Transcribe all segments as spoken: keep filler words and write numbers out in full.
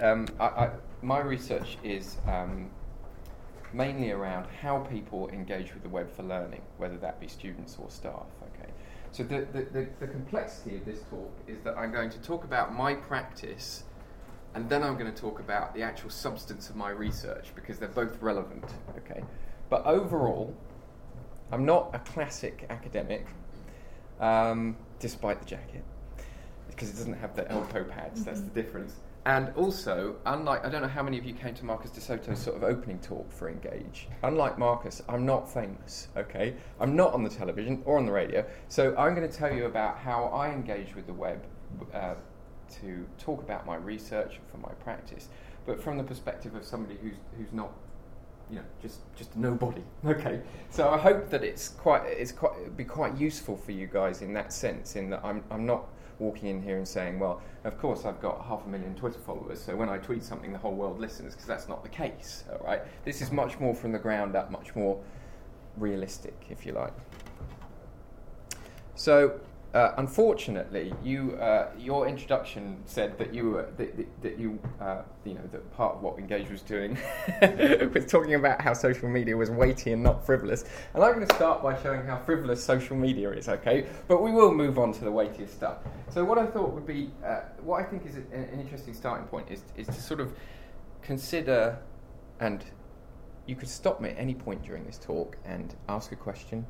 um, I, I, my research is um, mainly around how people engage with the web for learning, whether that be students or staff. Okay. So the, the, the, the complexity of this talk is that I'm going to talk about my practice, and then I'm going to talk about the actual substance of my research, because they're both relevant. Okay. But overall, I'm not a classic academic, um, despite the jacket, because it doesn't have the elpo pads, that's the difference. And also, unlike, I don't know how many of you came to Marcus du Sautoy's sort of opening talk for Engage. Unlike Marcus, I'm not famous, okay? I'm not on the television or on the radio. So I'm going to tell you about how I engage with the web uh, to talk about my research for my practice, but from the perspective of somebody who's who's not, you know, just just nobody, okay? So I hope that it's quite it's quite it'll be quite useful for you guys in that sense, in that I'm I'm not walking in here and saying, well, of course I've got half a million Twitter followers, so when I tweet something the whole world listens, because that's not the case, all right? This is much more from the ground up, much more realistic, if you like. So, uh, unfortunately, you uh, your introduction said that you were, that, that, that you uh, you know that part of what Engage was doing was talking about how social media was weighty and not frivolous, and I'm going to start by showing how frivolous social media is, okay? But we will move on to the weightiest stuff. So what I thought would be, uh, what I think is an, an interesting starting point is is to sort of consider, and you could stop me at any point during this talk and ask a question.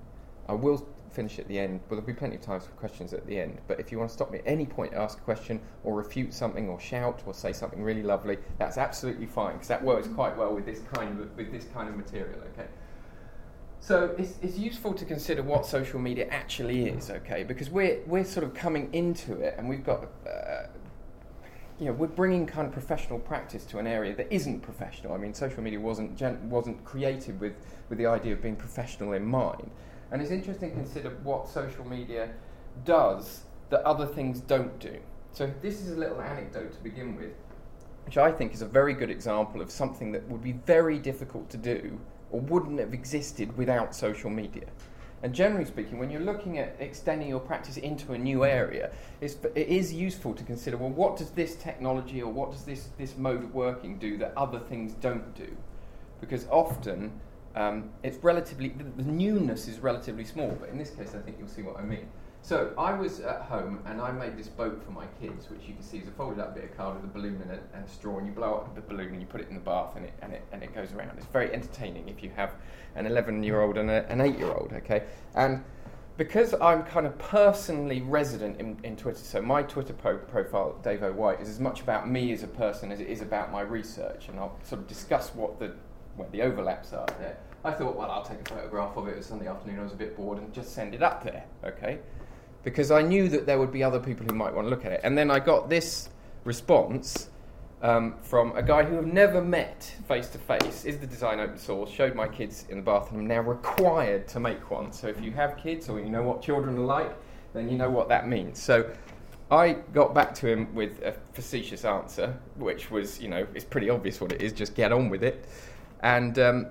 I will finish at the end, but there'll be plenty of times for questions at the end, but if you want to stop me at any point, ask a question or refute something or shout or say something really lovely, that's absolutely fine, because that works quite well with this kind of, with this kind of material, okay? So it's, it's useful to consider what social media actually is, okay? Because we're we're sort of coming into it, and we've got, uh, you know, we're bringing kind of professional practice to an area that isn't professional. I mean, social media wasn't gen- wasn't created with, with the idea of being professional in mind. And it's interesting to consider what social media does that other things don't do. So this is a little anecdote to begin with, which I think is a very good example of something that would be very difficult to do or wouldn't have existed without social media. And generally speaking, when you're looking at extending your practice into a new area, it's, it is useful to consider, well, what does this technology or what does this, this mode of working do that other things don't do? Because often, um, it's relatively, the, the newness is relatively small, but in this case, I think you'll see what I mean. So I was at home and I made this boat for my kids, which you can see is a folded up bit of card with a balloon in it and a straw, and you blow up the balloon and you put it in the bath, and it and it, and it goes around. It's very entertaining if you have an eleven-year-old and a, an eight-year-old, okay? And because I'm kind of personally resident in, in Twitter, so my Twitter pro- profile, Dave O'White, is as much about me as a person as it is about my research, and I'll sort of discuss what the, what the overlaps are there. I thought, well, I'll take a photograph of it. It was Sunday afternoon, I was a bit bored, and just send it up there, okay? Because I knew that there would be other people who might want to look at it. And then I got this response um, from a guy who I've never met face-to-face, is the design open source, showed my kids in the bath, and I'm now required to make one. So if you have kids or you know what children are like, then you know what that means. So I got back to him with a facetious answer, which was, you know, it's pretty obvious what it is, just get on with it. And um,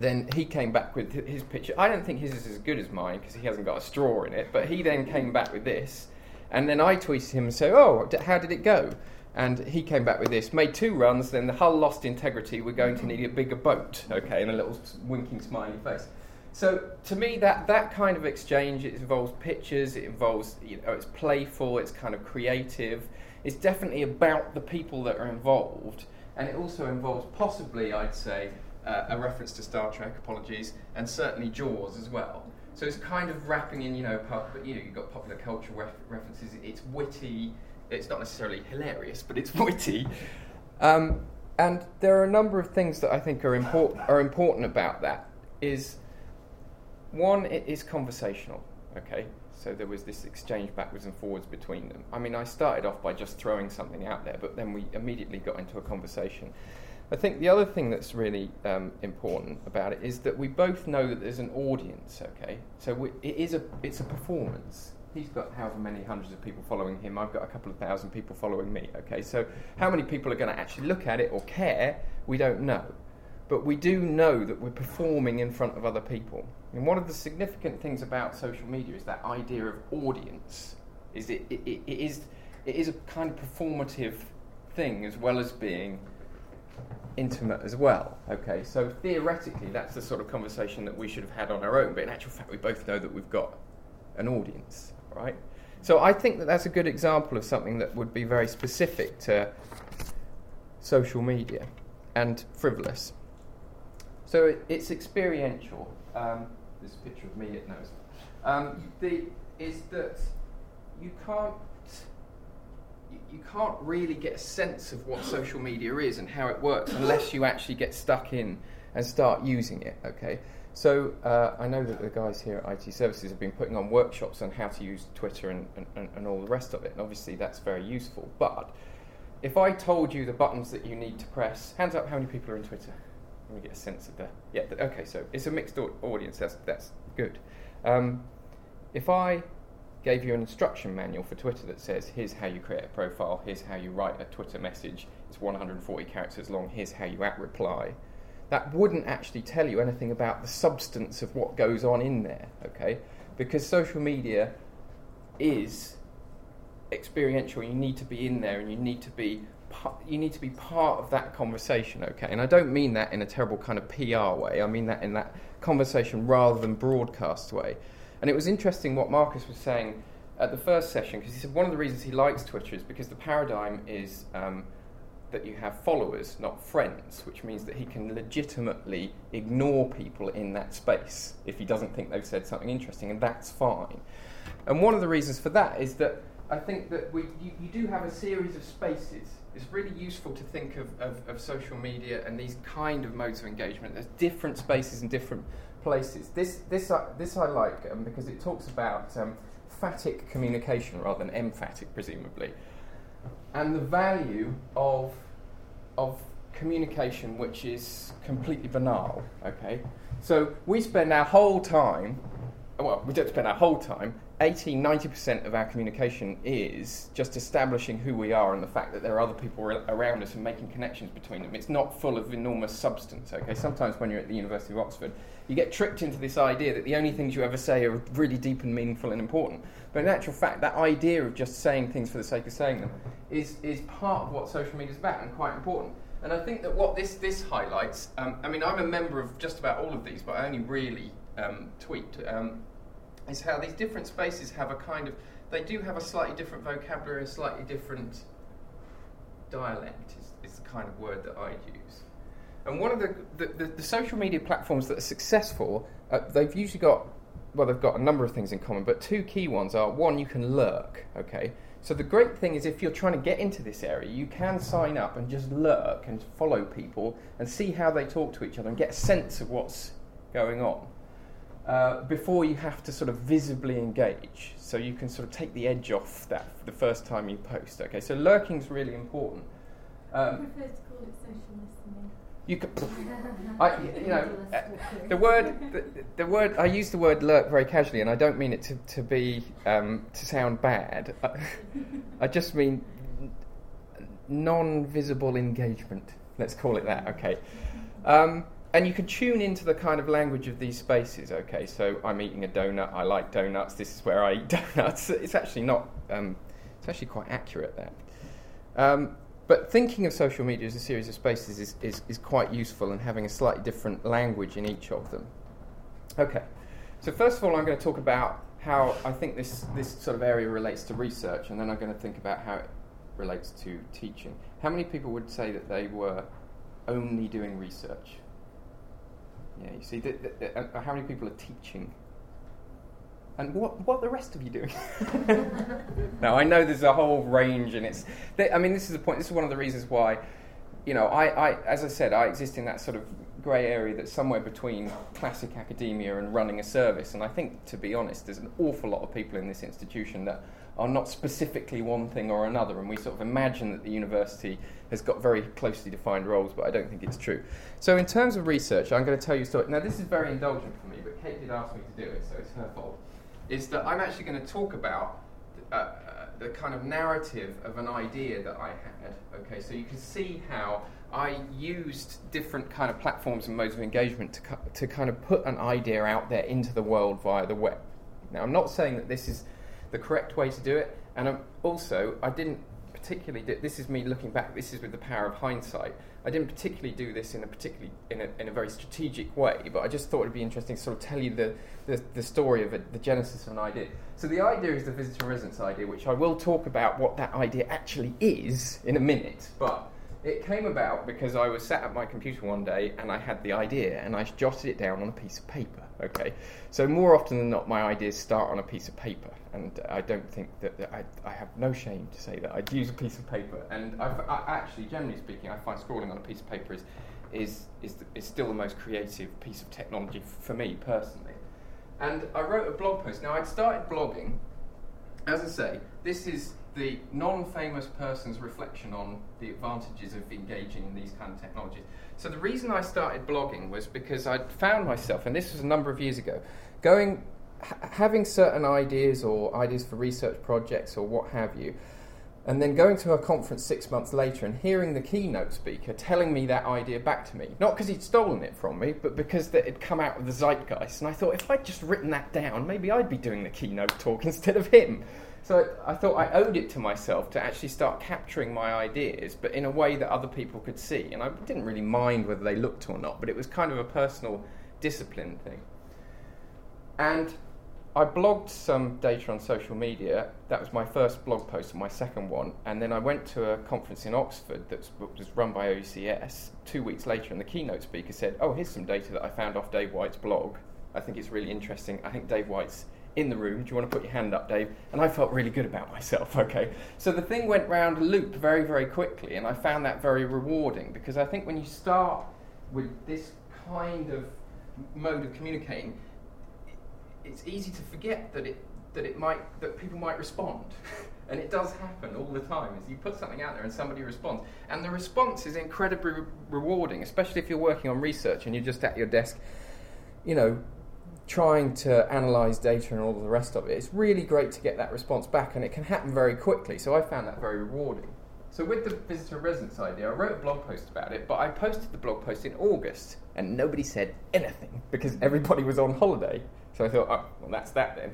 then he came back with his picture. I don't think his is as good as mine because he hasn't got a straw in it, but he then came back with this. And then I tweeted him and said, oh, d- how did it go? And he came back with this. Made two runs, then the hull lost integrity. We're going to need a bigger boat, okay, and a little winking, smiley face. So to me, that, that kind of exchange, it involves pictures, it involves, you know, it's playful, it's kind of creative. It's definitely about the people that are involved. And it also involves possibly, I'd say, Uh, a reference to Star Trek, apologies, and certainly Jaws as well. So it's kind of wrapping in, you know, pop, you know, you've got popular culture ref- references. It's witty. It's not necessarily hilarious, but it's witty. Um, and there are a number of things that I think are important. Are important about that is, one, it is conversational. Okay, so there was this exchange backwards and forwards between them. I mean, I started off by just throwing something out there, but then we immediately got into a conversation. I think the other thing that's really um, important about it is that we both know that there's an audience, okay? So we, it is a it's a performance. He's got however many hundreds of people following him. I've got a couple of thousand people following me, okay? So how many people are going to actually look at it or care, we don't know. But we do know that we're performing in front of other people. And one of the significant things about social media is that idea of audience. Is it, it, it, it is it is a kind of performative thing as well as being intimate as well. Okay, so theoretically that's the sort of conversation that we should have had on our own, but in actual fact we both know that we've got an audience, right? So I think that that's a good example of something that would be very specific to social media and frivolous. So it, it's experiential. Um, this picture of me, it knows. Um, the is that you can't you can't really get a sense of what social media is and how it works unless you actually get stuck in and start using it, okay? So uh, I know that the guys here at I T Services have been putting on workshops on how to use Twitter and, and, and all the rest of it, and obviously that's very useful. But if I told you the buttons that you need to press... Hands up, how many people are in Twitter? Let me get a sense of that. Yeah, th- okay, so it's a mixed au- audience, that's, that's good. Um, if I... gave you an instruction manual for Twitter that says, here's how you create a profile, here's how you write a Twitter message, it's one hundred forty characters long, here's how you at reply, that wouldn't actually tell you anything about the substance of what goes on in there, okay? Because social media is experiential, you need to be in there and you need to be par- you need to be part of that conversation, okay? And I don't mean that in a terrible kind of P R way, I mean that in that conversation rather than broadcast way. And it was interesting what Marcus was saying at the first session, because he said one of the reasons he likes Twitter is because the paradigm is um, that you have followers, not friends, which means that he can legitimately ignore people in that space if he doesn't think they've said something interesting, and that's fine. And one of the reasons for that is that I think that we you, you do have a series of spaces. It's really useful to think of, of, of social media and these kind of modes of engagement. There's different spaces and different places. This this I, this I like um, because it talks about um, phatic communication rather than emphatic, presumably, and the value of of communication which is completely banal. Okay, so we spend our whole time. Well, we don't spend our whole time. eighty, ninety percent of our communication is just establishing who we are and the fact that there are other people around us and making connections between them. It's not full of enormous substance, okay? Sometimes when you're at the University of Oxford, you get tricked into this idea that the only things you ever say are really deep and meaningful and important. But in actual fact, that idea of just saying things for the sake of saying them is, is part of what social media is about and quite important. And I think that what this, this highlights... Um, I mean, I'm a member of just about all of these, but I only really um, tweet... Um, is how these different spaces have a kind of... They do have a slightly different vocabulary, a slightly different dialect is, is the kind of word that I use. And one of the the, the, the social media platforms that are successful, uh, they've usually got... Well, they've got a number of things in common, but two key ones are, one, you can lurk, okay? So the great thing is if you're trying to get into this area, you can sign up and just lurk and follow people and see how they talk to each other and get a sense of what's going on. Uh, before you have to sort of visibly engage, so you can sort of take the edge off that the first time you post. Okay, so lurking's really important. Um, I prefer to call it social listening. You could, I, you know, uh, the word, the, the word. I use the word lurk very casually, and I don't mean it to to be um, to sound bad. I, I just mean non-visible engagement. Let's call it that. Okay. Um, And you can tune into the kind of language of these spaces, okay? So I'm eating a donut, I like donuts, this is where I eat donuts. It's actually not, um, it's actually quite accurate there. Um, but thinking of social media as a series of spaces is, is, is quite useful, and having a slightly different language in each of them. Okay, so first of all I'm going to talk about how I think this, this sort of area relates to research, and then I'm going to think about how it relates to teaching. How many people would say that they were only doing research? Yeah, you see, th- th- th- uh, how many people are teaching? And what what are the rest of you doing? Now, I know there's a whole range, and it's... They, I mean, this is the point, this is one of the reasons why, you know, I, I as I said, I exist in that sort of grey area that's somewhere between classic academia and running a service, and I think, to be honest, there's an awful lot of people in this institution that are not specifically one thing or another, and we sort of imagine that the university has got very closely defined roles, but I don't think it's true. So in terms of research, I'm going to tell you a story. Now, this is very indulgent for me, but Kate did ask me to do it, so it's her fault, is that I'm actually going to talk about uh, uh, the kind of narrative of an idea that I had. Okay, so you can see how I used different kind of platforms and modes of engagement to, cu- to kind of put an idea out there into the world via the web. Now, I'm not saying that this is the correct way to do it, and I'm also, I didn't particularly, this is me looking back, this is with the power of hindsight, I didn't particularly do this in a particularly in a, in a very strategic way, but I just thought it'd be interesting to sort of tell you the, the, the story of it, the genesis of an idea. So the idea is the visitor residence idea, which I will talk about what that idea actually is in a minute, but it came about because I was sat at my computer one day and I had the idea and I jotted it down on a piece of paper. Okay, so more often than not, my ideas start on a piece of paper, and I don't think that, that I, I have no shame to say that I'd use a piece of paper. And I've, I actually, generally speaking, I find scrawling on a piece of paper is is is, the, is still the most creative piece of technology f- for me personally. And I wrote a blog post. Now, I'd started blogging. As I say, this is the non-famous person's reflection on the advantages of engaging in these kind of technologies. So the reason I started blogging was because I found myself, and this was a number of years ago, going, ha- having certain ideas or ideas for research projects or what have you, and then going to a conference six months later and hearing the keynote speaker telling me that idea back to me. Not because he'd stolen it from me, but because that it'd come out of the zeitgeist. And I thought, if I'd just written that down, maybe I'd be doing the keynote talk instead of him. So I thought I owed it to myself to actually start capturing my ideas, but in a way that other people could see. And I didn't really mind whether they looked or not, but it was kind of a personal discipline thing. And I blogged some data on social media. That was my first blog post and my second one. And then I went to a conference in Oxford that was run by O E C S two weeks later, and the keynote speaker said, oh, here's some data that I found off Dave White's blog. I think it's really interesting. I think Dave White's in the room. Do you want to put your hand up, Dave? And I felt really good about myself, okay? So the thing went round a loop very, very quickly, and I found that very rewarding, because I think when you start with this kind of mode of communicating, it's easy to forget that it that it might that people might respond. And it does happen all the time, is you put something out there and somebody responds. And the response is incredibly re- rewarding, especially if you're working on research and you're just at your desk, you know, trying to analyse data and all the rest of it. It's really great to get that response back, and it can happen very quickly, so I found that very rewarding. So with the visitor residence idea, I wrote a blog post about it, but I posted the blog post in August, and nobody said anything, because everybody was on holiday. So I thought, oh, well, that's that then.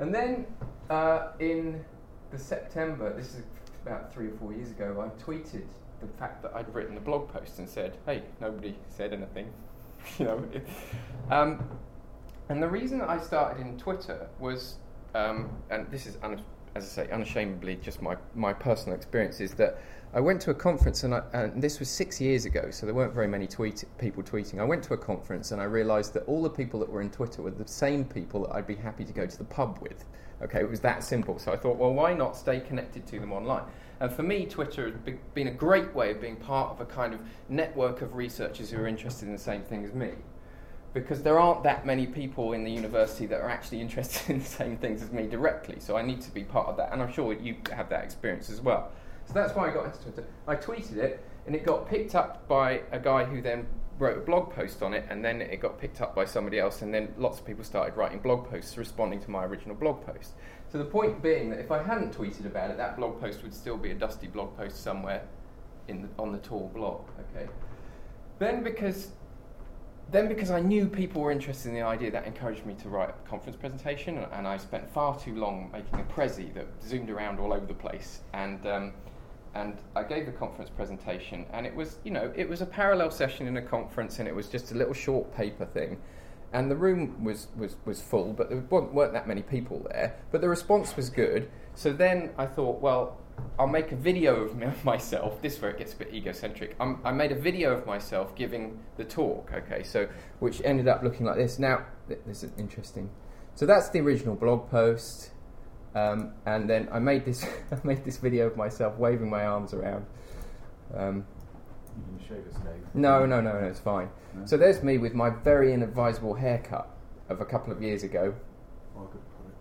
And then uh, in the September, this is about three or four years ago, I tweeted the fact that I'd written the blog post and said, hey, nobody said anything. You know, it, um, and the reason I started in Twitter was, um, and this is, un- as I say, unashamedly just my, my personal experience, is that I went to a conference, and, I, and this was six years ago, so there weren't very many tweet, people tweeting. I went to a conference, and I realised that all the people that were in Twitter were the same people that I'd be happy to go to the pub with. Okay, it was that simple. So I thought, well, why not stay connected to them online? And for me, Twitter has been a great way of being part of a kind of network of researchers who are interested in the same thing as me, because there aren't that many people in the university that are actually interested in the same things as me directly, so I need to be part of that, and I'm sure you have that experience as well. So that's why I got into Twitter. I tweeted it, and it got picked up by a guy who then wrote a blog post on it, and then it got picked up by somebody else, and then lots of people started writing blog posts responding to my original blog post. So the point being that if I hadn't tweeted about it, that blog post would still be a dusty blog post somewhere in the, on the tall blog. Okay. Then because... Then because I knew people were interested in the idea, that encouraged me to write a conference presentation, and I spent far too long making a Prezi that zoomed around all over the place. And um, and I gave the conference presentation, and it was, you know, it was a parallel session in a conference, and it was just a little short paper thing. And the room was, was, was full, but there weren't that many people there. But the response was good. So then I thought, well, I'll make a video of myself. This is where it gets a bit egocentric. Um, I made a video of myself giving the talk, okay, so which ended up looking like this. Now, th- this is interesting. So that's the original blog post, um, and then I made this I made this video of myself waving my arms around. Um, you can show this, Dave. No, no, no, no, it's fine. No? So there's me with my very inadvisable haircut of a couple of years ago. Oh, I could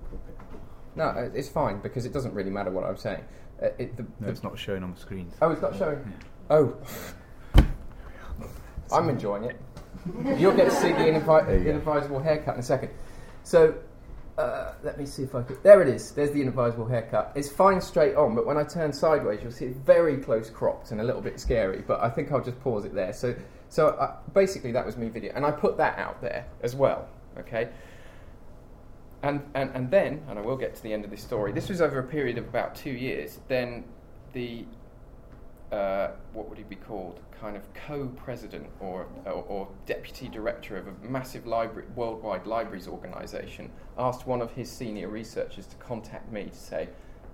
put it. No, it's fine, because it doesn't really matter what I'm saying. Uh, it, the, no, the it's not showing on the screen. Oh, it's not showing? Yeah. Oh. I'm enjoying it. You'll get to see the inadvi- inadvisable haircut in a second. So, uh, let me see if I can... There it is. There's the inadvisable haircut. It's fine straight on, but when I turn sideways, you'll see it very close cropped and a little bit scary, but I think I'll just pause it there. So, so I, basically, that was me video. And I put that out there as well, okay? And, and and then, and I will get to the end of this story, this was over a period of about two years, then the uh, what would he be called? Kind of co-president or, or or deputy director of a massive library, worldwide libraries organisation, asked one of his senior researchers to contact me to say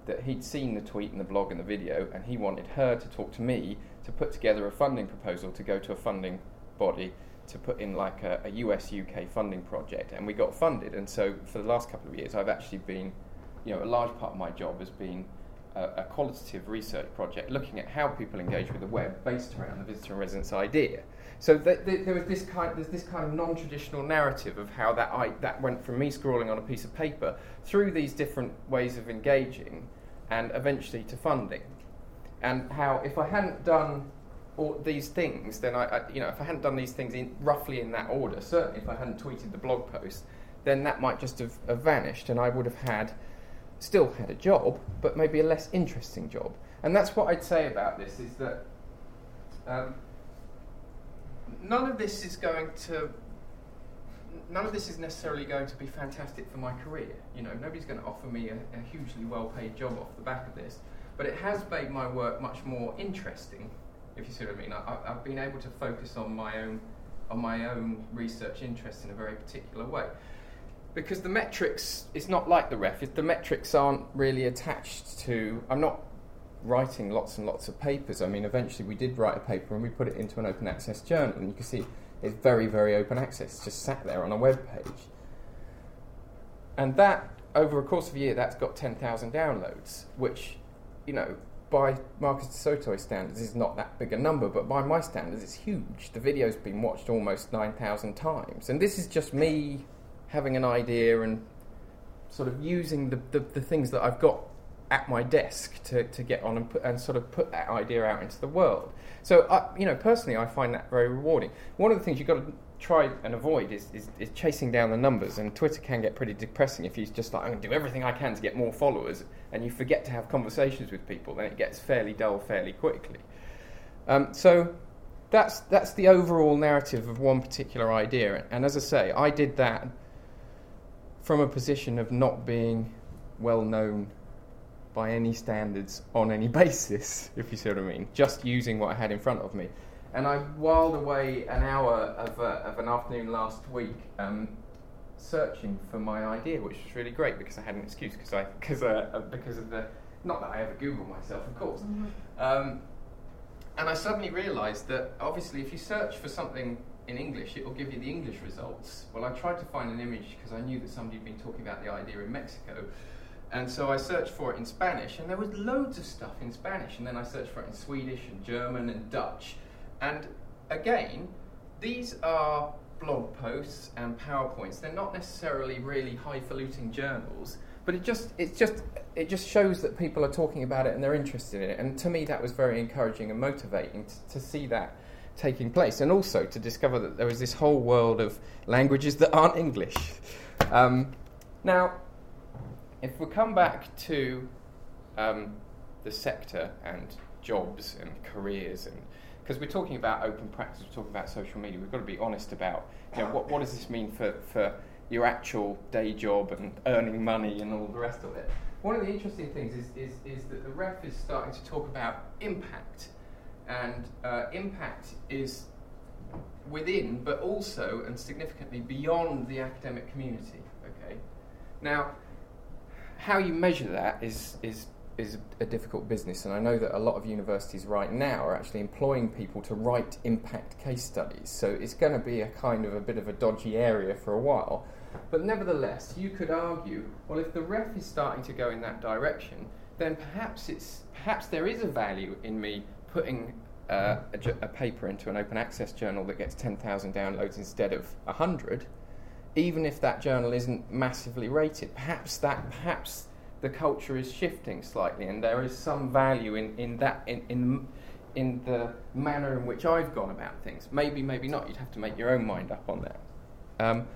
that he'd seen the tweet and the blog and the video, and he wanted her to talk to me to put together a funding proposal to go to a funding body to put in like a, a U S U K funding project, and we got funded. And so for the last couple of years I've actually been, you know, a large part of my job has been a, a qualitative research project looking at how people engage with the web based around the visitor and residence idea. So th- th- there was this kind, there's this kind of non-traditional narrative of how that I, that went from me scrawling on a piece of paper through these different ways of engaging and eventually to funding. And how if I hadn't done all these things, then I, I you know, if I hadn't done these things in roughly in that order, certainly if I hadn't tweeted the blog post, then that might just have, have vanished, and I would have had, still had a job, but maybe a less interesting job. And that's what I'd say about this, is that um, none of this is going to, none of this is necessarily going to be fantastic for my career. You know, nobody's going to offer me a, a hugely well-paid job off the back of this, but it has made my work much more interesting, if you see what I mean. I, I've been able to focus on my own on my own research interests in a very particular way. Because the metrics, it's not like the R E F, the metrics aren't really attached to, I'm not writing lots and lots of papers. I mean, eventually we did write a paper and we put it into an open access journal, and you can see it's very, very open access, just sat there on a web page. And that, over a course of a year, that's got ten thousand downloads, which, you know, by Marcus du Sautoy standards is not that big a number, but by my standards it's huge. The video's been watched almost nine thousand times, and this is just me having an idea and sort of using the, the, the things that I've got at my desk to, to get on and, put, and sort of put that idea out into the world. So, I, you know, personally I find that very rewarding. One of the things you've got to try and avoid is, is, is chasing down the numbers, and Twitter can get pretty depressing if you're just like, I'm going to do everything I can to get more followers, and you forget to have conversations with people, then it gets fairly dull fairly quickly. Um, so that's that's the overall narrative of one particular idea, and as I say, I did that from a position of not being well known by any standards on any basis, if you see what I mean, just using what I had in front of me. And I whiled away an hour of, a, of an afternoon last week um, searching for my idea, which was really great because I had an excuse, because I, because uh, because of the, not that I ever Google myself, of course. Um, and I suddenly realised that obviously if you search for something in English, it will give you the English results. Well, I tried to find an image because I knew that somebody had been talking about the idea in Mexico. And so I searched for it in Spanish, and there was loads of stuff in Spanish. And then I searched for it in Swedish and German and Dutch. And again, these are blog posts and PowerPoints. They're not necessarily really highfalutin journals, but it just it just it just shows that people are talking about it and they're interested in it. And to me, that was very encouraging and motivating to, to see that taking place, and also to discover that there is this whole world of languages that aren't English. Um, now, if we come back to um, the sector and jobs and careers, and because we're talking about open practice, we're talking about social media, we've got to be honest about, you know, what, what does this mean for, for your actual day job and earning money and all the rest of it. One of the interesting things is, is, is that the R E F is starting to talk about impact, and uh, impact is within, but also and significantly beyond the academic community. Okay, now how you measure that is is. is a difficult business, and I know that a lot of universities right now are actually employing people to write impact case studies, so it's going to be a kind of a bit of a dodgy area for a while. But nevertheless, you could argue, well, if the R E F is starting to go in that direction, then perhaps it's perhaps there is a value in me putting uh, a, ju- a paper into an open access journal that gets ten thousand downloads instead of one hundred, even if that journal isn't massively rated. Perhaps that perhaps the culture is shifting slightly, and there is some value in, in that in, in in the manner in which I've gone about things. Maybe, maybe not. You'd have to make your own mind up on that. Um,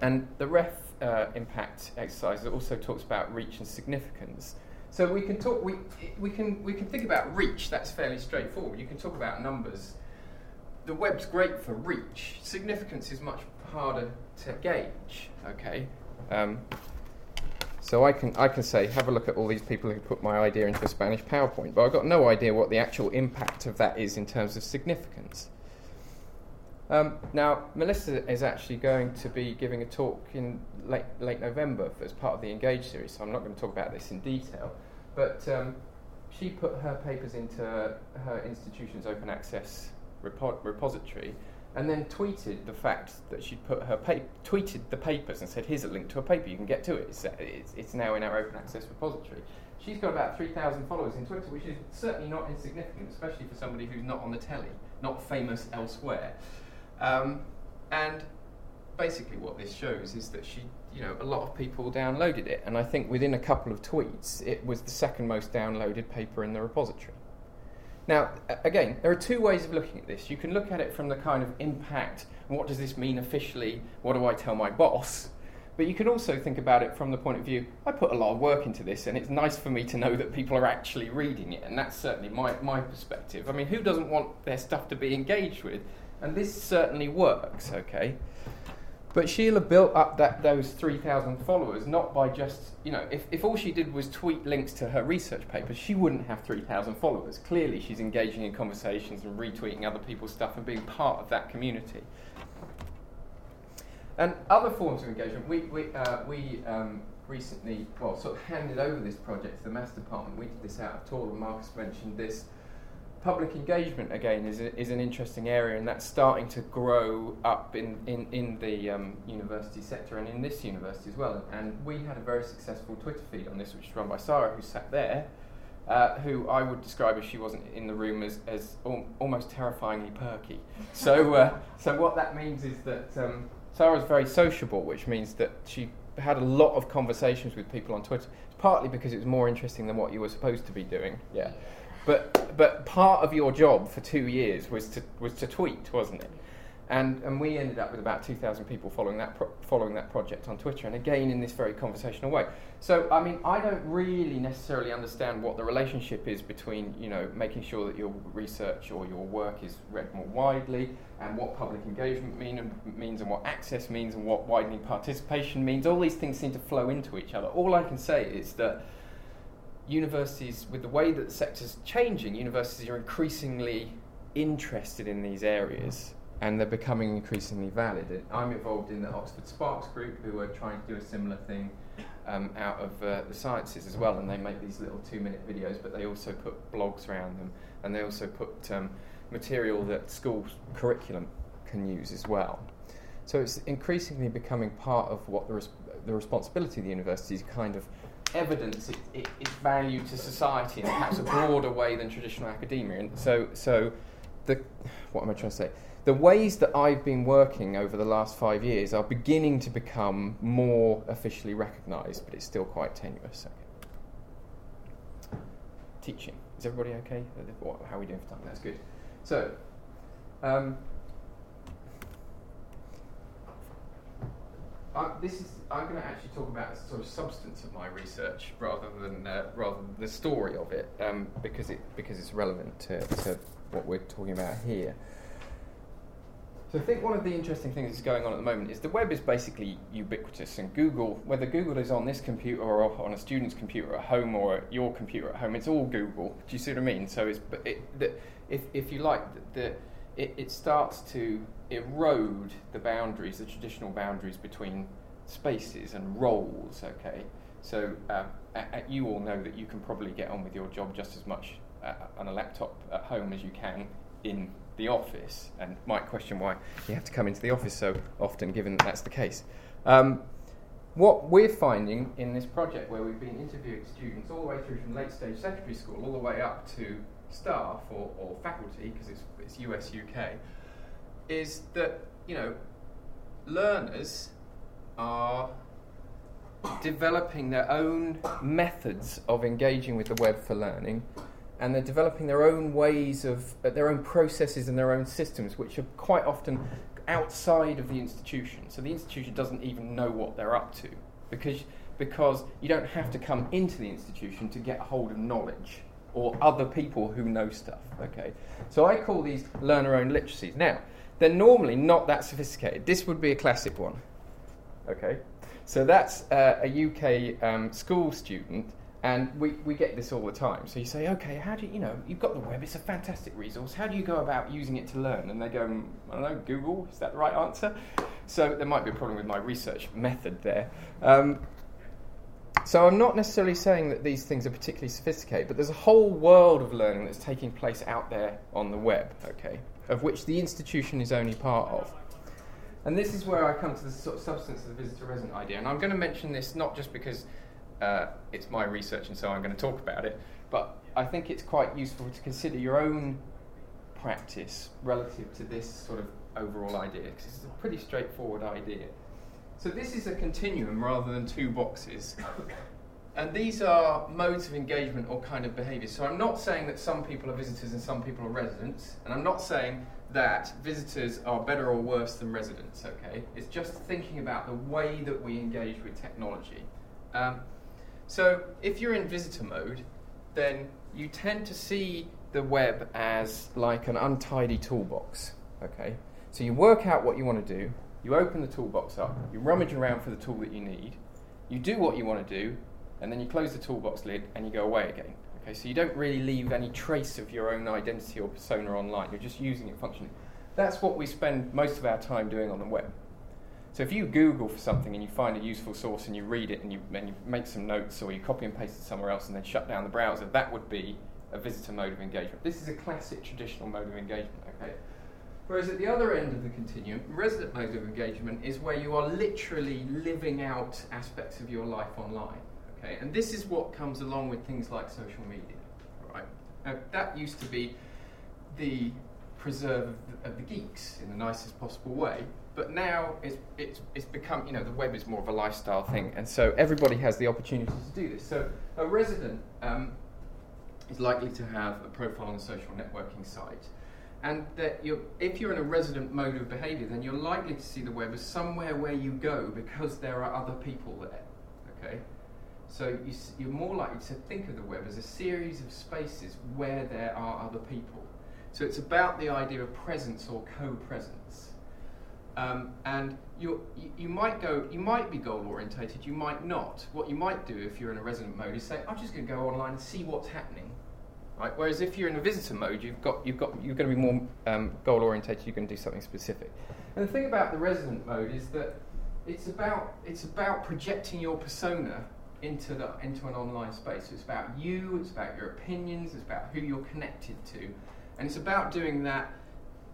and the R E F uh, impact exercise also talks about reach and significance. So we can talk. We we can we can think about reach. That's fairly straightforward. You can talk about numbers. The web's great for reach. Significance is much harder to gauge. Okay. Um, So I can I can say, have a look at all these people who put my idea into a Spanish PowerPoint, but I've got no idea what the actual impact of that is in terms of significance. Um, now, Melissa is actually going to be giving a talk in late late November as part of the Engage series, so I'm not going to talk about this in detail, but um, she put her papers into her institution's open access repo- repository and then tweeted the fact that she'd put her paper, tweeted the papers and said, here's a link to a paper, you can get to it, it's, it's, it's now in our open access repository. She's got about three thousand followers in Twitter, which is certainly not insignificant, especially for somebody who's not on the telly, not famous elsewhere. Um, and basically what this shows is that she, you know, a lot of people downloaded it, and I think within a couple of tweets, it was the second most downloaded paper in the repository. Now, again, there are two ways of looking at this. You can look at it from the kind of impact, what does this mean officially, what do I tell my boss? But you can also think about it from the point of view, I put a lot of work into this, and it's nice for me to know that people are actually reading it, and that's certainly my, my perspective. I mean, who doesn't want their stuff to be engaged with? And this certainly works, okay? But Sheila built up that those three thousand followers not by just, you know, if, if all she did was tweet links to her research papers, she wouldn't have three thousand followers. Clearly she's engaging in conversations and retweeting other people's stuff and being part of that community. And other forms of engagement, we we uh, we um, recently, well, sort of handed over this project to the Maths Department. We did this out of Torre, and Marcus mentioned this. Public engagement, again, is a, is an interesting area, and that's starting to grow up in, in, in the um, university sector and in this university as well. And we had a very successful Twitter feed on this, which is run by Sarah, who sat there, uh, who I would describe, if she wasn't in the room, as, as al- almost terrifyingly perky. So uh, so what that means is that um, Sarah's very sociable, which means that she had a lot of conversations with people on Twitter, partly because it was more interesting than what you were supposed to be doing. Yeah. But but part of your job for two years was to was to tweet, wasn't it? And and we ended up with about two thousand people following that pro- following that project on Twitter, and again in this very conversational way. So I mean, I don't really necessarily understand what the relationship is between, you know, making sure that your research or your work is read more widely, and what public engagement mean and, means, and what access means, and what widening participation means. All these things seem to flow into each other. All I can say is that universities, with the way that the sector's changing, universities are increasingly interested in these areas, and they're becoming increasingly valid. I'm involved in the Oxford Sparks group, who are trying to do a similar thing um, out of uh, the sciences as well, and they make these little two-minute videos, but they also put blogs around them, and they also put um, material that school curriculum can use as well. So it's increasingly becoming part of what the, res- the responsibility of the university is, kind of evidence it, it, its value to society in perhaps a broader way than traditional academia. And so, so the what am I trying to say? The ways that I've been working over the last five years are beginning to become more officially recognised, but it's still quite tenuous. Okay. Teaching. Is everybody okay? How are we doing for time? That's good. So, um, Uh, this is. I'm going to actually talk about the sort of substance of my research rather than uh, rather than the story of it, um, because it because it's relevant to, to what we're talking about here. So I think one of the interesting things that's going on at the moment is the web is basically ubiquitous, and Google, whether Google is on this computer or on a student's computer at home or at your computer at home, it's all Google. Do you see what I mean? So it's it, the, if if you like the it, it starts to erode the boundaries, the traditional boundaries between spaces and roles, okay? So uh, a, a, you all know that you can probably get on with your job just as much uh, on a laptop at home as you can in the office, and might question why you have to come into the office so often, given that that's the case. Um, what we're finding in this project, where we've been interviewing students all the way through from late-stage secondary school all the way up to staff or, or faculty, because it's, it's U S U K, is that, you know, learners are developing their own methods of engaging with the web for learning, and they're developing their own ways of, uh, their own processes and their own systems, which are quite often outside of the institution. So the institution doesn't even know what they're up to, because, because you don't have to come into the institution to get a hold of knowledge or other people who know stuff, okay? So I call these learner-owned literacies. Now, they're normally not that sophisticated. This would be a classic one, okay? So that's uh, a U K um, school student, and we, we get this all the time. So you say, okay, how do you, you know, you've got the web, it's a fantastic resource, how do you go about using it to learn? And they go, I don't know, Google, is that the right answer? So there might be a problem with my research method there. Um, so I'm not necessarily saying that these things are particularly sophisticated, but there's a whole world of learning that's taking place out there on the web, okay, of which the institution is only part of. And this is where I come to the sort of substance of the visitor-resident idea. And I'm going to mention this not just because uh, it's my research and so I'm going to talk about it, but I think it's quite useful to consider your own practice relative to this sort of overall idea, because it's a pretty straightforward idea. So this is a continuum rather than two boxes. And these are modes of engagement or kind of behaviour. So I'm not saying that some people are visitors and some people are residents, and I'm not saying that visitors are better or worse than residents, okay? It's just thinking about the way that we engage with technology. Um, so if you're in visitor mode, then you tend to see the web as like an untidy toolbox, okay? So you work out what you want to do, you open the toolbox up, you rummage around for the tool that you need, you do what you want to do, and then you close the toolbox lid and you go away again. Okay, so you don't really leave any trace of your own identity or persona online. You're just using it functionally. That's what we spend most of our time doing on the web. So if you Google for something and you find a useful source and you read it and you, and you make some notes or you copy and paste it somewhere else and then shut down the browser, that would be a visitor mode of engagement. This is a classic traditional mode of engagement. Okay. Whereas at the other end of the continuum, resident mode of engagement is where you are literally living out aspects of your life online. Okay, and this is what comes along with things like social media. Right? Now, that used to be the preserve of the, of the geeks in the nicest possible way, but now it's, it's, it's become, you know, the web is more of a lifestyle thing, and so everybody has the opportunity to do this. So a resident um, is likely to have a profile on a social networking site, and that you're, if you're in a resident mode of behaviour, then you're likely to see the web as somewhere where you go because there are other people there. Okay. So you, you're more likely to think of the web as a series of spaces where there are other people. So it's about the idea of presence or co-presence. Um, and you you might go, you might be goal-orientated, you might not. What you might do if you're in a resident mode is say, I'm just going to go online and see what's happening. Right? Whereas if you're in a visitor mode, you've got you've got you're going to be more um, goal-orientated. You're going to do something specific. And the thing about the resident mode is that it's about it's about projecting your persona into the into an online space. So it's about you, it's about your opinions, it's about who you're connected to, and it's about doing that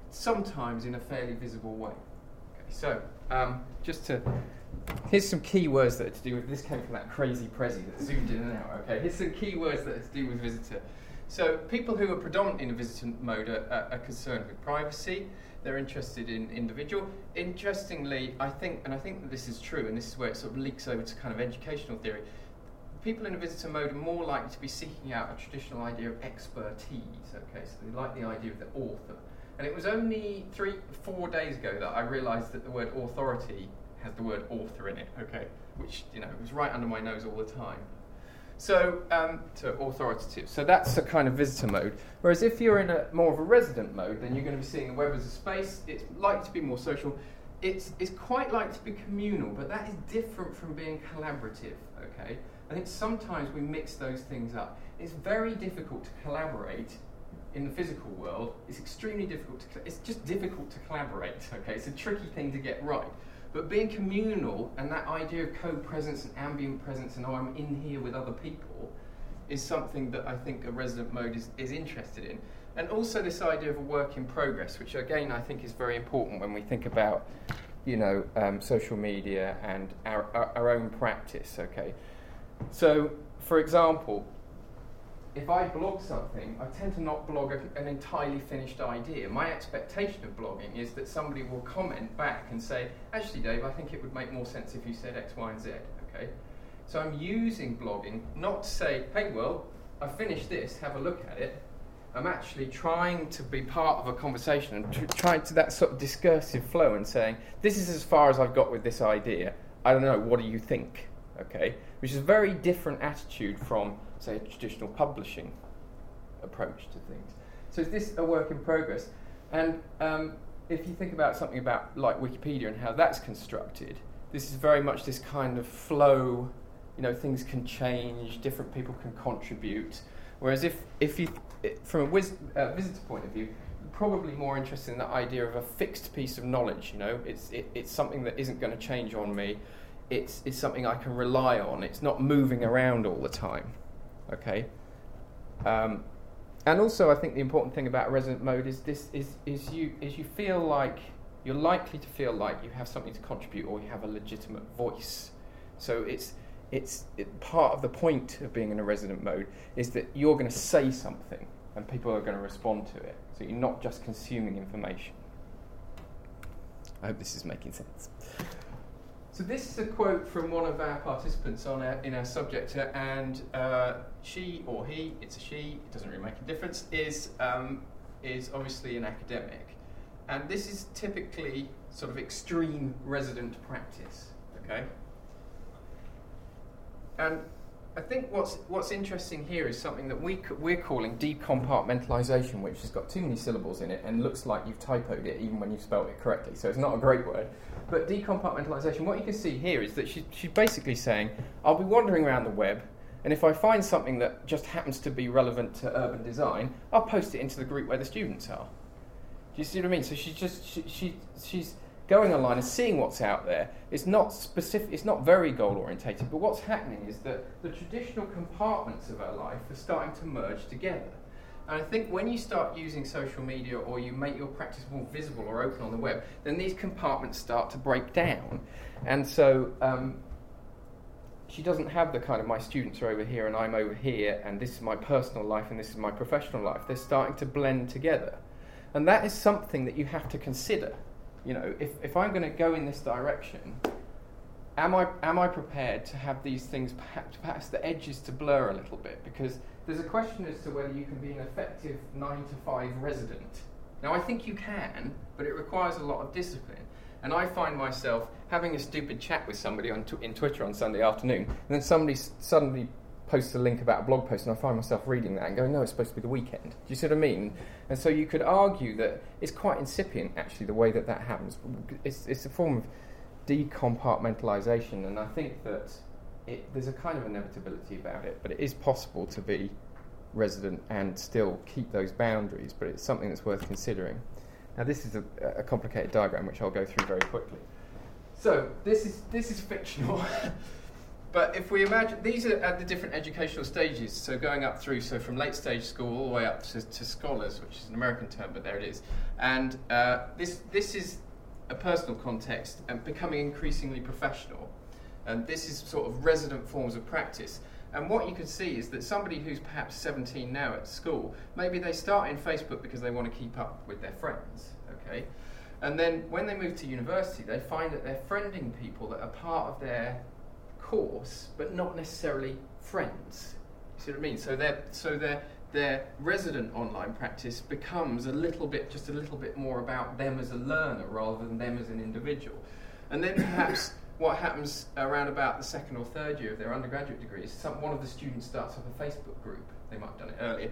sometimes in a fairly visible way. Okay, so um, just to here's some key words that are to do with this came from that crazy Prezi that zoomed in and out. Okay, here's some key words that are to do with visitor. So people who are predominantly in a visitor mode are, are, are concerned with privacy. They're interested in individual. Interestingly, I think, and I think that this is true, and this is where it sort of leaks over to kind of educational theory, people in a visitor mode are more likely to be seeking out a traditional idea of expertise. Okay, so they like the idea of the author. And it was only three, four days ago that I realised that the word authority has the word author in it. Okay, which, you know, it was right under my nose all the time. So, um, so authoritative. So that's a kind of visitor mode. Whereas if you're in a more of a resident mode, then you're going to be seeing the web as a space. It's likely to be more social. It's it's quite likely to be communal, but that is different from being collaborative. Okay, I think sometimes we mix those things up. It's very difficult to collaborate in the physical world. It's extremely difficult. To, it's just difficult to collaborate. Okay, it's a tricky thing to get right. But being communal and that idea of co-presence and ambient presence and oh, I'm in here with other people is something that I think a resident mode is, is interested in. And also this idea of a work in progress, which again I think is very important when we think about, you know, um, social media and our, our, our own practice, okay? So, for example, if I blog something, I tend to not blog a, an entirely finished idea. My expectation of blogging is that somebody will comment back and say, actually, Dave, I think it would make more sense if you said X, Y, and Z, okay? So I'm using blogging not to say, hey, well, I finished this, have a look at it. I'm actually trying to be part of a conversation and tr- trying to that sort of discursive flow and saying, this is as far as I've got with this idea. I don't know, what do you think, okay? Which is a very different attitude from, say, a traditional publishing approach to things. So is this a work in progress? And um, if you think about something about like Wikipedia and how that's constructed, this is very much this kind of flow, you know, things can change, different people can contribute. Whereas if, if you, from a wiz, uh, visitor point of view, probably more interested in the idea of a fixed piece of knowledge, you know, it's it, it's something that isn't going to change on me, it's, it's something I can rely on, it's not moving around all the time, okay? Um, and also I think the important thing about resident mode is this, is, is you is you feel like, you're likely to feel like you have something to contribute or you have a legitimate voice. So it's it's it, part of the point of being in a resident mode is that you're going to say something and people are going to respond to it. So you're not just consuming information. I hope this is making sense. So this is a quote from one of our participants on our, in our subject, and uh, she or he, it's a she, it doesn't really make a difference, is um, is obviously an academic. And this is typically sort of extreme resident practice, okay? And I think what's what's interesting here is something that we c- we're calling decompartmentalization, which has got too many syllables in it and looks like you've typoed it even when you've spelled it correctly, so it's not a great word. But decompartmentalization, what you can see here is that she, she's basically saying, I'll be wandering around the web, and if I find something that just happens to be relevant to urban design, I'll post it into the group where the students are. Do you see what I mean? So she's just she, she she's going online and seeing what's out there. It's not specific. It's not very goal orientated. But what's happening is that the traditional compartments of our life are starting to merge together. And I think when you start using social media or you make your practice more visible or open on the web, then these compartments start to break down. And so um, she doesn't have the kind of my students are over here and I'm over here and this is my personal life and this is my professional life. They're starting to blend together, and that is something that you have to consider. You know, if, if I'm going to go in this direction, am I am I prepared to have these things, perhaps, perhaps the edges to blur a little bit? Because there's a question as to whether you can be an effective nine to five resident. Now, I think you can, but it requires a lot of discipline. And I find myself having a stupid chat with somebody on t- in Twitter on Sunday afternoon, and then somebody s- suddenly posts a link about a blog post, and I find myself reading that and going, no, it's supposed to be the weekend. Do you see what I mean? And so you could argue that it's quite incipient, actually, the way that that happens. It's it's a form of decompartmentalization, and I think that it, there's a kind of inevitability about it, but it is possible to be resident and still keep those boundaries, but it's something that's worth considering. Now, this is a, a complicated diagram, which I'll go through very quickly. So this is this is fictional. But if we imagine, these are at the different educational stages, so going up through, so from late stage school all the way up to, to scholars, which is an American term, but there it is. And uh, this this is a personal context and becoming increasingly professional. And this is sort of resident forms of practice. And what you can see is that somebody who's perhaps seventeen now at school, maybe they start in Facebook because they want to keep up with their friends, okay? And then when they move to university, they find that they're friending people that are part of their course, but not necessarily friends. You see what I mean? So their so their their resident online practice becomes a little bit, just a little bit more about them as a learner rather than them as an individual. And then perhaps what happens around about the second or third year of their undergraduate degree is some, one of the students starts up a Facebook group. They might have done it earlier.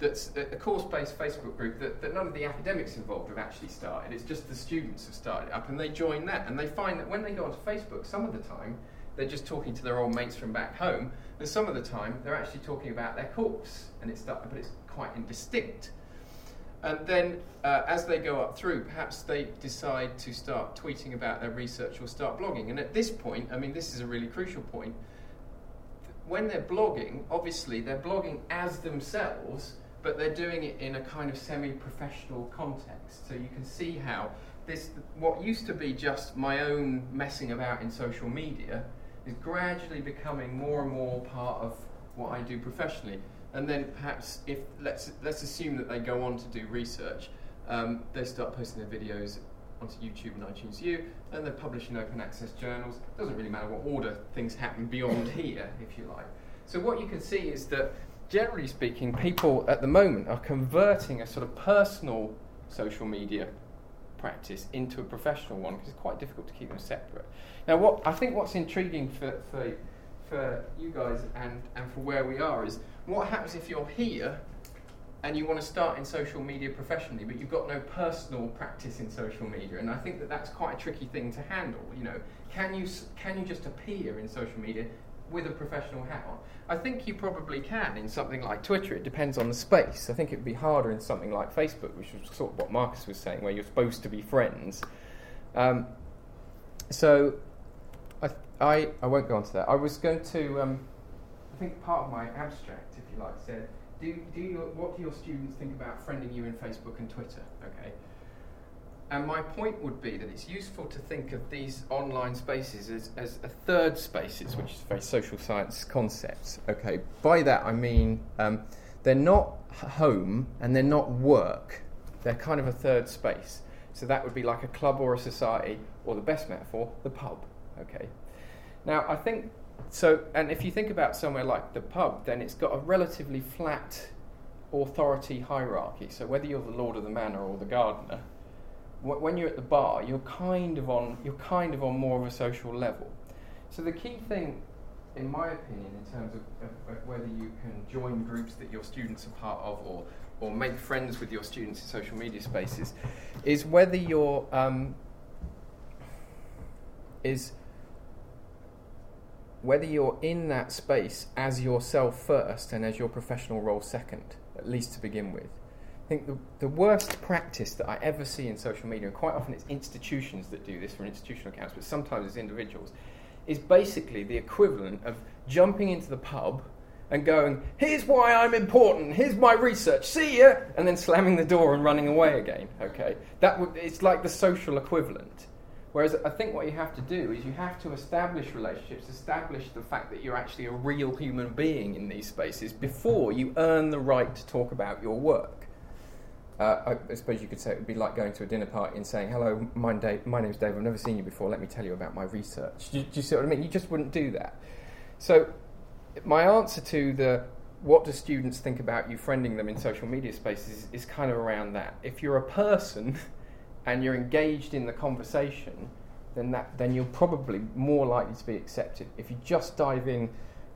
That's a course-based Facebook group that, that none of the academics involved have actually started. It's just the students have started up, and they join that. And they find that when they go onto Facebook, some of the time they're just talking to their old mates from back home, and some of the time they're actually talking about their course, and it's stuff, but it's quite indistinct. And then uh, as they go up through, perhaps they decide to start tweeting about their research or start blogging. And at this point, I mean, this is a really crucial point, when they're blogging, obviously they're blogging as themselves, but they're doing it in a kind of semi-professional context. So you can see how this, what used to be just my own messing about in social media, is gradually becoming more and more part of what I do professionally. And then perhaps if let's let's assume that they go on to do research, um, they start posting their videos onto YouTube and iTunes U, and they're publishing open access journals. It doesn't really matter what order things happen beyond here, if you like. So what you can see is that generally speaking, people at the moment are converting a sort of personal social media practice into a professional one, because it's quite difficult to keep them separate. Now, what I think what's intriguing for for, for you guys and, and for where we are is what happens if you're here and you want to start in social media professionally, but you've got no personal practice in social media. And I think that that's quite a tricky thing to handle. You know, can you can you just appear in social media with a professional hat on? I think you probably can in something like Twitter. It depends on the space. I think it would be harder in something like Facebook, which is sort of what Marcus was saying, where you're supposed to be friends. Um, so I, th- I I won't go on to that. I was going to, um, I think part of my abstract, if you like, said, do do your, what do your students think about friending you in Facebook and Twitter? Okay. And my point would be that it's useful to think of these online spaces as, as a third spaces, which is very social science concepts. Okay, by that I mean um, they're not home and they're not work. They're kind of a third space. So that would be like a club or a society, or the best metaphor, the pub. Okay. Now I think so. And if you think about somewhere like the pub, then it's got a relatively flat authority hierarchy. So whether you're the lord of the manor or the gardener, when you're at the bar, you're kind of on you're kind of on more of a social level. So the key thing, in my opinion, in terms of, of, of whether you can join groups that your students are part of, or or make friends with your students in social media spaces, is whether you're um, is whether you're in that space as yourself first and as your professional role second, at least to begin with. I think the, the worst practice that I ever see in social media, and quite often it's institutions that do this for institutional accounts, but sometimes it's individuals, is basically the equivalent of jumping into the pub and going, here's why I'm important, here's my research, see ya, and then slamming the door and running away again. Okay, that would, it's like the social equivalent. Whereas I think what you have to do is you have to establish relationships, establish the fact that you're actually a real human being in these spaces before you earn the right to talk about your work. Uh, I suppose you could say it would be like going to a dinner party and saying, hello, my, Dave, my name's Dave, I've never seen you before, let me tell you about my research. Do you, do you see what I mean? You just wouldn't do that. So my answer to the what do students think about you friending them in social media spaces is, is kind of around that. If you're a person and you're engaged in the conversation, then that then you're probably more likely to be accepted. If you just dive in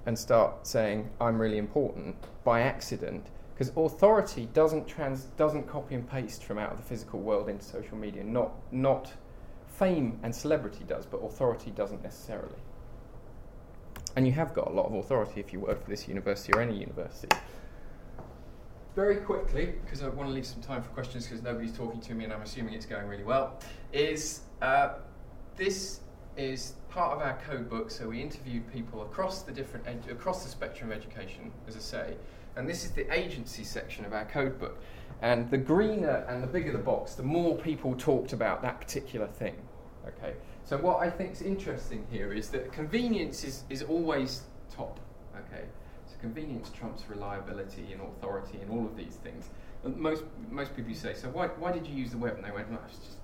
and start saying, I'm really important, by accident, because authority doesn't trans doesn't copy and paste from out of the physical world into social media. Not not fame and celebrity does, but authority doesn't necessarily. And you have got a lot of authority if you work for this university or any university. Very quickly, because I want to leave some time for questions because nobody's talking to me and I'm assuming it's going really well, is uh, this is part of our code book. So we interviewed people across the different edu- across the spectrum of education, as I say. And this is the agency section of our code book. And the greener and the bigger the box, the more people talked about that particular thing. Okay. So what I think is interesting here is that convenience is, is always top. Okay. So convenience trumps reliability and authority and all of these things. And most most people say, so why why did you use the web? And they went, no, it's just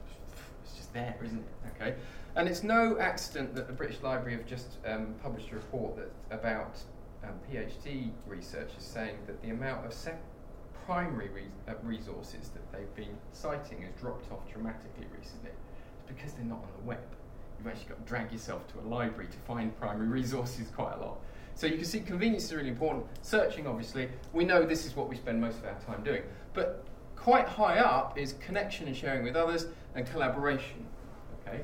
it's just there, isn't it? Okay. And it's no accident that the British Library have just um, published a report that about Um, PhD researchers saying that the amount of sec- primary re- uh, resources that they've been citing has dropped off dramatically recently. It's because they're not on the web. You've actually got to drag yourself to a library to find primary resources quite a lot. So you can see convenience is really important. Searching, obviously, we know this is what we spend most of our time doing. But quite high up is connection and sharing with others and collaboration. Okay.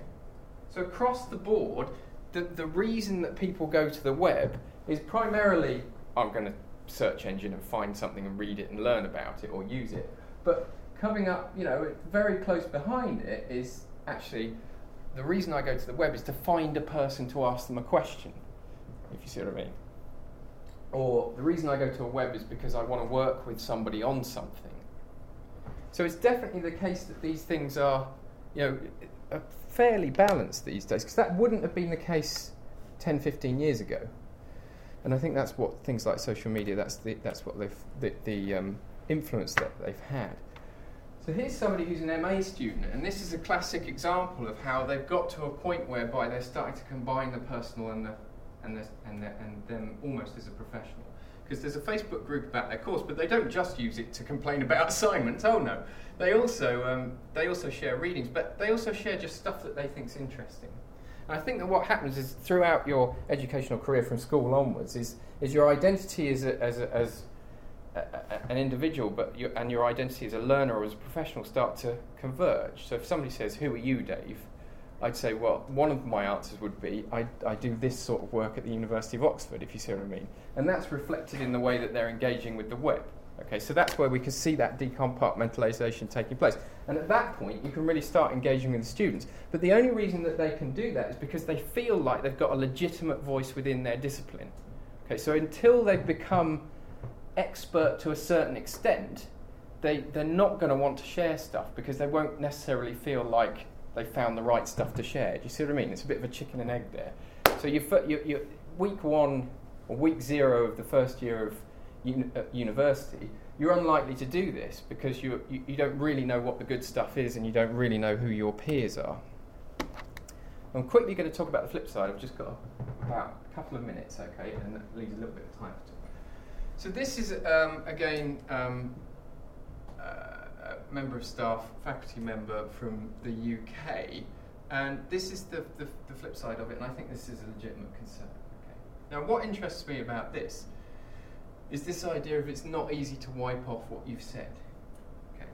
So across the board, the, the reason that people go to the web is primarily, I'm going to search engine and find something and read it and learn about it or use it. But coming up, you know, very close behind it is actually the reason I go to the web is to find a person to ask them a question, if you see what I mean. Or the reason I go to a web is because I want to work with somebody on something. So it's definitely the case that these things are, you know, are fairly balanced these days, because that wouldn't have been the case ten, fifteen years ago. And I think that's what things like social media, that's the, that's what they've, the, the um, influence that they've had. So here's somebody who's an M A student, and this is a classic example of how they've got to a point whereby they're starting to combine the personal and the, and the, and, the, and them almost as a professional. Because there's a Facebook group about their course, but they don't just use it to complain about assignments. Oh no, they also um, they also share readings, but they also share just stuff that they think's interesting. I think that what happens is throughout your educational career from school onwards is, is your identity as a, as a, as a, a, an individual, but you, and your identity as a learner or as a professional start to converge. So if somebody says, "Who are you, Dave?" I'd say, well, one of my answers would be, I, I do this sort of work at the University of Oxford, if you see what I mean. And that's reflected in the way that they're engaging with the web. Okay, so that's where we can see that decompartmentalisation taking place. And at that point, you can really start engaging with the students. But the only reason that they can do that is because they feel like they've got a legitimate voice within their discipline. Okay, so until they've become expert to a certain extent, they, they're not going to want to share stuff because they won't necessarily feel like they found the right stuff to share. Do you see what I mean? It's a bit of a chicken and egg there. So you, you, you, week one or week zero of the first year of uni- uh, university, you're unlikely to do this because you, you you don't really know what the good stuff is and you don't really know who your peers are. I'm quickly going to talk about the flip side. I've just got about a couple of minutes, okay, and that leaves a little bit of time to talk. So this is, um, again, um, uh, a member of staff, faculty member from the U K, and this is the, the, the flip side of it, and I think this is a legitimate concern. Okay. Now, what interests me about this is this idea of it's not easy to wipe off what you've said. Okay.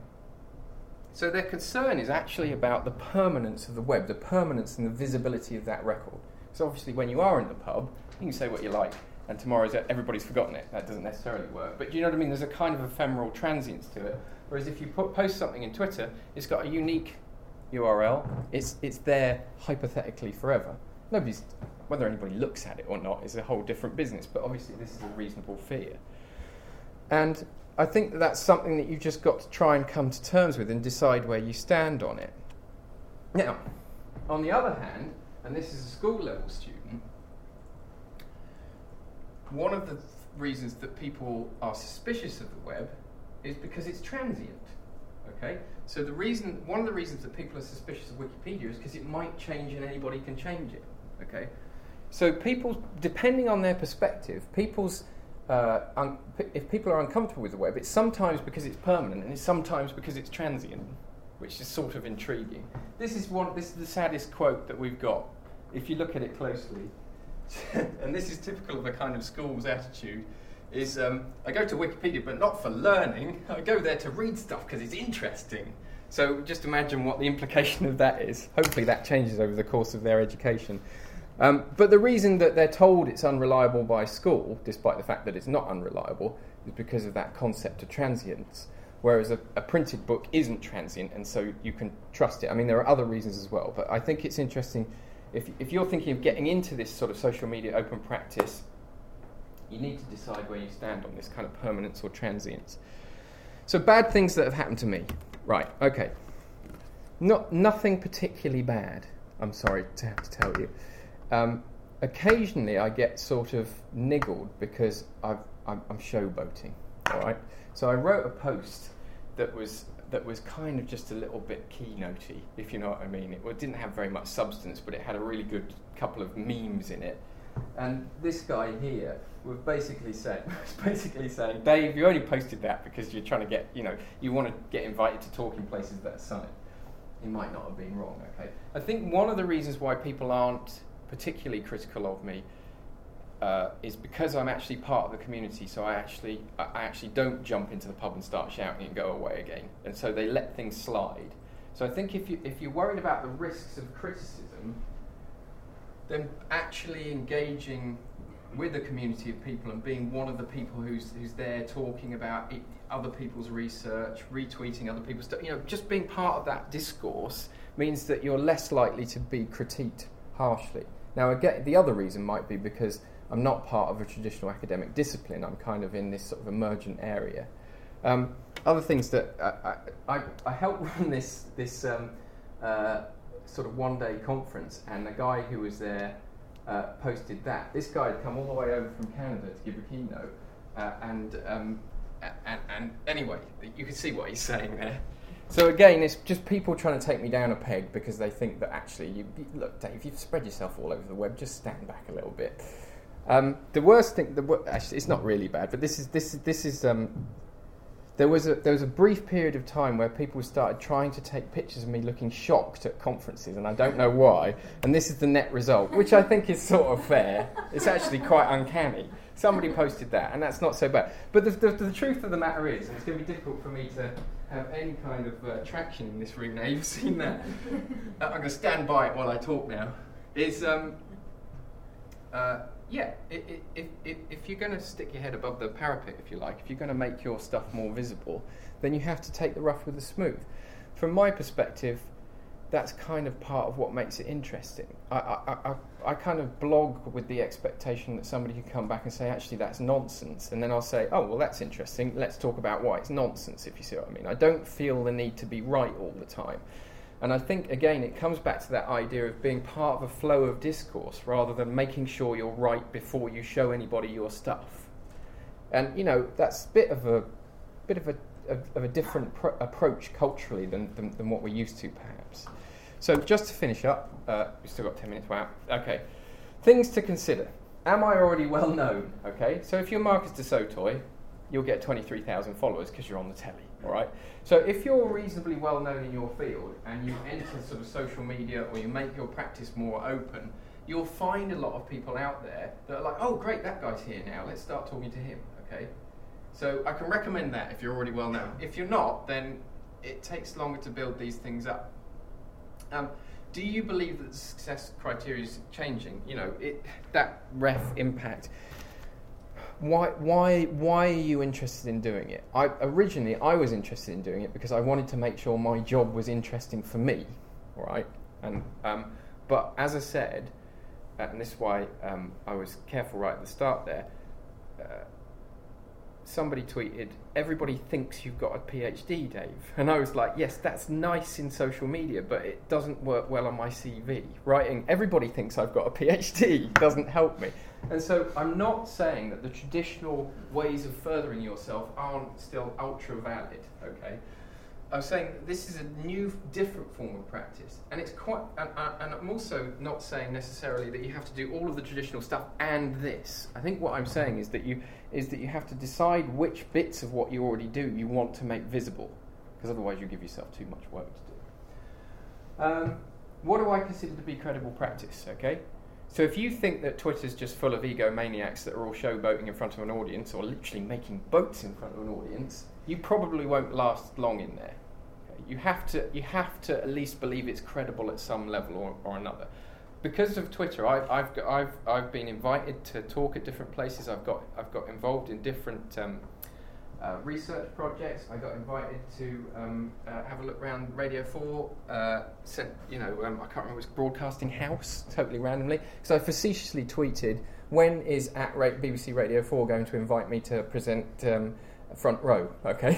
So their concern is actually about the permanence of the web, the permanence and the visibility of that record. So obviously when you are in the pub, you can say what you like, and tomorrow's everybody's forgotten it. That doesn't necessarily work. But do you know what I mean? There's a kind of ephemeral transience to it. Whereas if you put, post something in Twitter, it's got a unique U R L. It's it's there hypothetically forever. Nobody's whether anybody looks at it or not is a whole different business. But obviously this is a reasonable fear. And I think that that's something that you've just got to try and come to terms with and decide where you stand on it. Now, on the other hand, and this is a school level student, one of the th- reasons that people are suspicious of the web is because it's transient. Okay, so the reason, one of the reasons that people are suspicious of Wikipedia is because it might change and anybody can change it. Okay, so people, depending on their perspective, people's uh, un- if people are uncomfortable with the web, it's sometimes because it's permanent and it's sometimes because it's transient, which is sort of intriguing. This is one. This is the saddest quote that we've got. If you look at it closely. And this is typical of a kind of school's attitude, is um, I go to Wikipedia but not for learning, I go there to read stuff because it's interesting. So just imagine what the implication of that is. Hopefully that changes over the course of their education. Um, but the reason that they're told it's unreliable by school, despite the fact that it's not unreliable, is because of that concept of transience, whereas a, a printed book isn't transient and so you can trust it. I mean, there are other reasons as well, but I think it's interesting. If, if you're thinking of getting into this sort of social media open practice, you need to decide where you stand on this kind of permanence or transience. So bad things that have happened to me. Right, okay. Not nothing particularly bad, I'm sorry to have to tell you. Um, occasionally I get sort of niggled because I've, I'm, I'm showboating, all right? So I wrote a post that was... that was kind of just a little bit keynotey, if you know what I mean. It, it didn't have very much substance, but it had a really good couple of memes in it. And this guy here was basically saying, was basically saying, Dave, you only posted that because you're trying to get, you know, you want to get invited to talk in places that are silent. He might not have been wrong, okay? I think one of the reasons why people aren't particularly critical of me Uh, is because I'm actually part of the community, so I actually I actually don't jump into the pub and start shouting and go away again. And so they let things slide. So I think if you if you're worried about the risks of criticism, then actually engaging with a community of people and being one of the people who's who's there talking about it, other people's research, retweeting other people's stuff, you know, just being part of that discourse means that you're less likely to be critiqued harshly. Now again, the other reason might be because I'm not part of a traditional academic discipline. I'm kind of in this sort of emergent area. Um, other things that I, I, I, I helped run this this um, uh, sort of one-day conference, and the guy who was there uh, posted that. This guy had come all the way over from Canada to give a keynote, uh, and, um, and and anyway, you can see what he's saying there. So again, it's just people trying to take me down a peg because they think that actually, you, look, Dave, if you've spread yourself all over the web, just stand back a little bit. Um, the worst thing, the wor- actually, it's not really bad, but this is this is this is. Um, there was a there was a brief period of time where people started trying to take pictures of me looking shocked at conferences, and I don't know why. And this is the net result, which I think is sort of fair. It's actually quite uncanny Somebody posted that, and that's not so bad. But the, the, the truth of the matter is, and it's going to be difficult for me to have any kind of uh, traction in this room now, you've seen that. I'm going to stand by it while I talk now. Is, um, uh, yeah, it, it, it, it, if you're going to stick your head above the parapet, if you like, if you're going to make your stuff more visible, then you have to take the rough with the smooth. From my perspective, that's kind of part of what makes it interesting. I, I, I, I kind of blog with the expectation that somebody could come back and say, actually, that's nonsense. And then I'll say, oh, well, that's interesting. Let's talk about why it's nonsense, if you see what I mean. I don't feel the need to be right all the time. And I think, again, it comes back to that idea of being part of a flow of discourse rather than making sure you're right before you show anybody your stuff. And, you know, that's a bit of a, bit of a, of, of a different pro- approach culturally than, than, than what we're used to, perhaps. So just to finish up, uh, we've still got ten minutes, wow. Okay, things to consider. Am I already well known? Okay, so if you're Marcus du Sautoy, you'll get twenty-three thousand followers because you're on the telly, all right? So if you're reasonably well known in your field and you enter sort of social media or you make your practice more open, you'll find a lot of people out there that are like, oh, great, that guy's here now. Let's start talking to him, okay? So I can recommend that if you're already well known. If you're not, then it takes longer to build these things up. Um, do you believe that the success criteria is changing? You know, it, that R E F impact. Why, why, why are you interested in doing it? I, originally, I was interested in doing it because I wanted to make sure my job was interesting for me, right? And um, but as I said, and this is why um, I was careful right at the start there. Uh, Somebody tweeted, everybody thinks you've got a P H D, Dave. And I was like, yes, that's nice in social media, but it doesn't work well on my C V. Writing, everybody thinks I've got a P H D, doesn't help me. And so I'm not saying that the traditional ways of furthering yourself aren't still ultra valid, okay? I'm saying that this is a new, different form of practice. And it's quite, and, and I'm also not saying necessarily that you have to do all of the traditional stuff and this. I think what I'm saying is that you is that you have to decide which bits of what you already do you want to make visible, because otherwise you give yourself too much work to do. Um, what do I consider to be credible practice, okay? So if you think that Twitter's just full of egomaniacs that are all showboating in front of an audience, or literally making boats in front of an audience, you probably won't last long in there. Okay? You have to you have to at least believe it's credible at some level or, or another. Because of Twitter, I, I've got, I've I've been invited to talk at different places. I've got I've got involved in different um, uh, research projects. I got invited to um, uh, have a look around Radio four. Uh, sent, you know, um, I can't remember. It was Broadcasting House, totally randomly. So I facetiously tweeted, "When is at rate B B C Radio four going to invite me to present?" Um, Front Row, okay,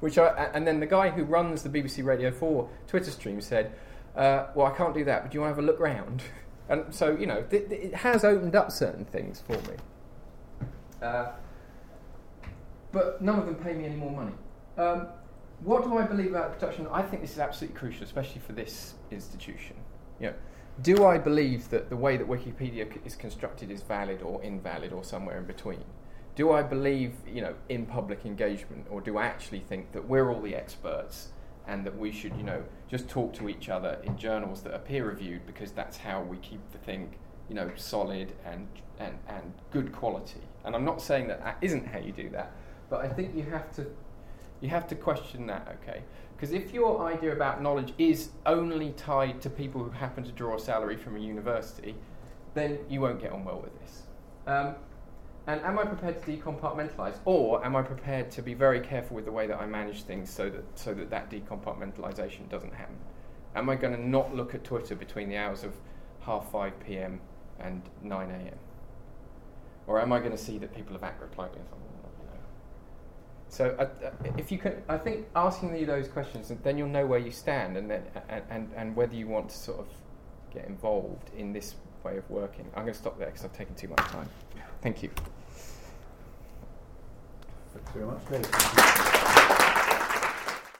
which I, and then the guy who runs the B B C Radio four Twitter stream said, uh, well, I can't do that, but do you want to have a look round? And so, you know, th- th- it has opened up certain things for me. Uh, but none of them pay me any more money. Um, what do I believe about production? I think this is absolutely crucial, especially for this institution. You know, do I believe that the way that Wikipedia c- is constructed is valid or invalid or somewhere in between? Do I believe, you know, in public engagement, or do I actually think that we're all the experts and that we should, you know, just talk to each other in journals that are peer-reviewed because that's how we keep the thing, you know, solid and and and good quality? And I'm not saying that that isn't how you do that, but I think you have to you have to question that, okay? Because if your idea about knowledge is only tied to people who happen to draw a salary from a university, then you won't get on well with this. Um, And am I prepared to decompartmentalise, or am I prepared to be very careful with the way that I manage things so that so that, that decompartmentalisation doesn't happen? Am I going to not look at Twitter between the hours of half five p.m. and nine a.m? Or am I going to see that people have act replied to something? So uh, if you can, I think asking you those questions, then you'll know where you stand, and then and, and, and whether you want to sort of get involved in this way of working. I'm going to stop there because I've taken too much time. Thank you. Thanks very much, Dave.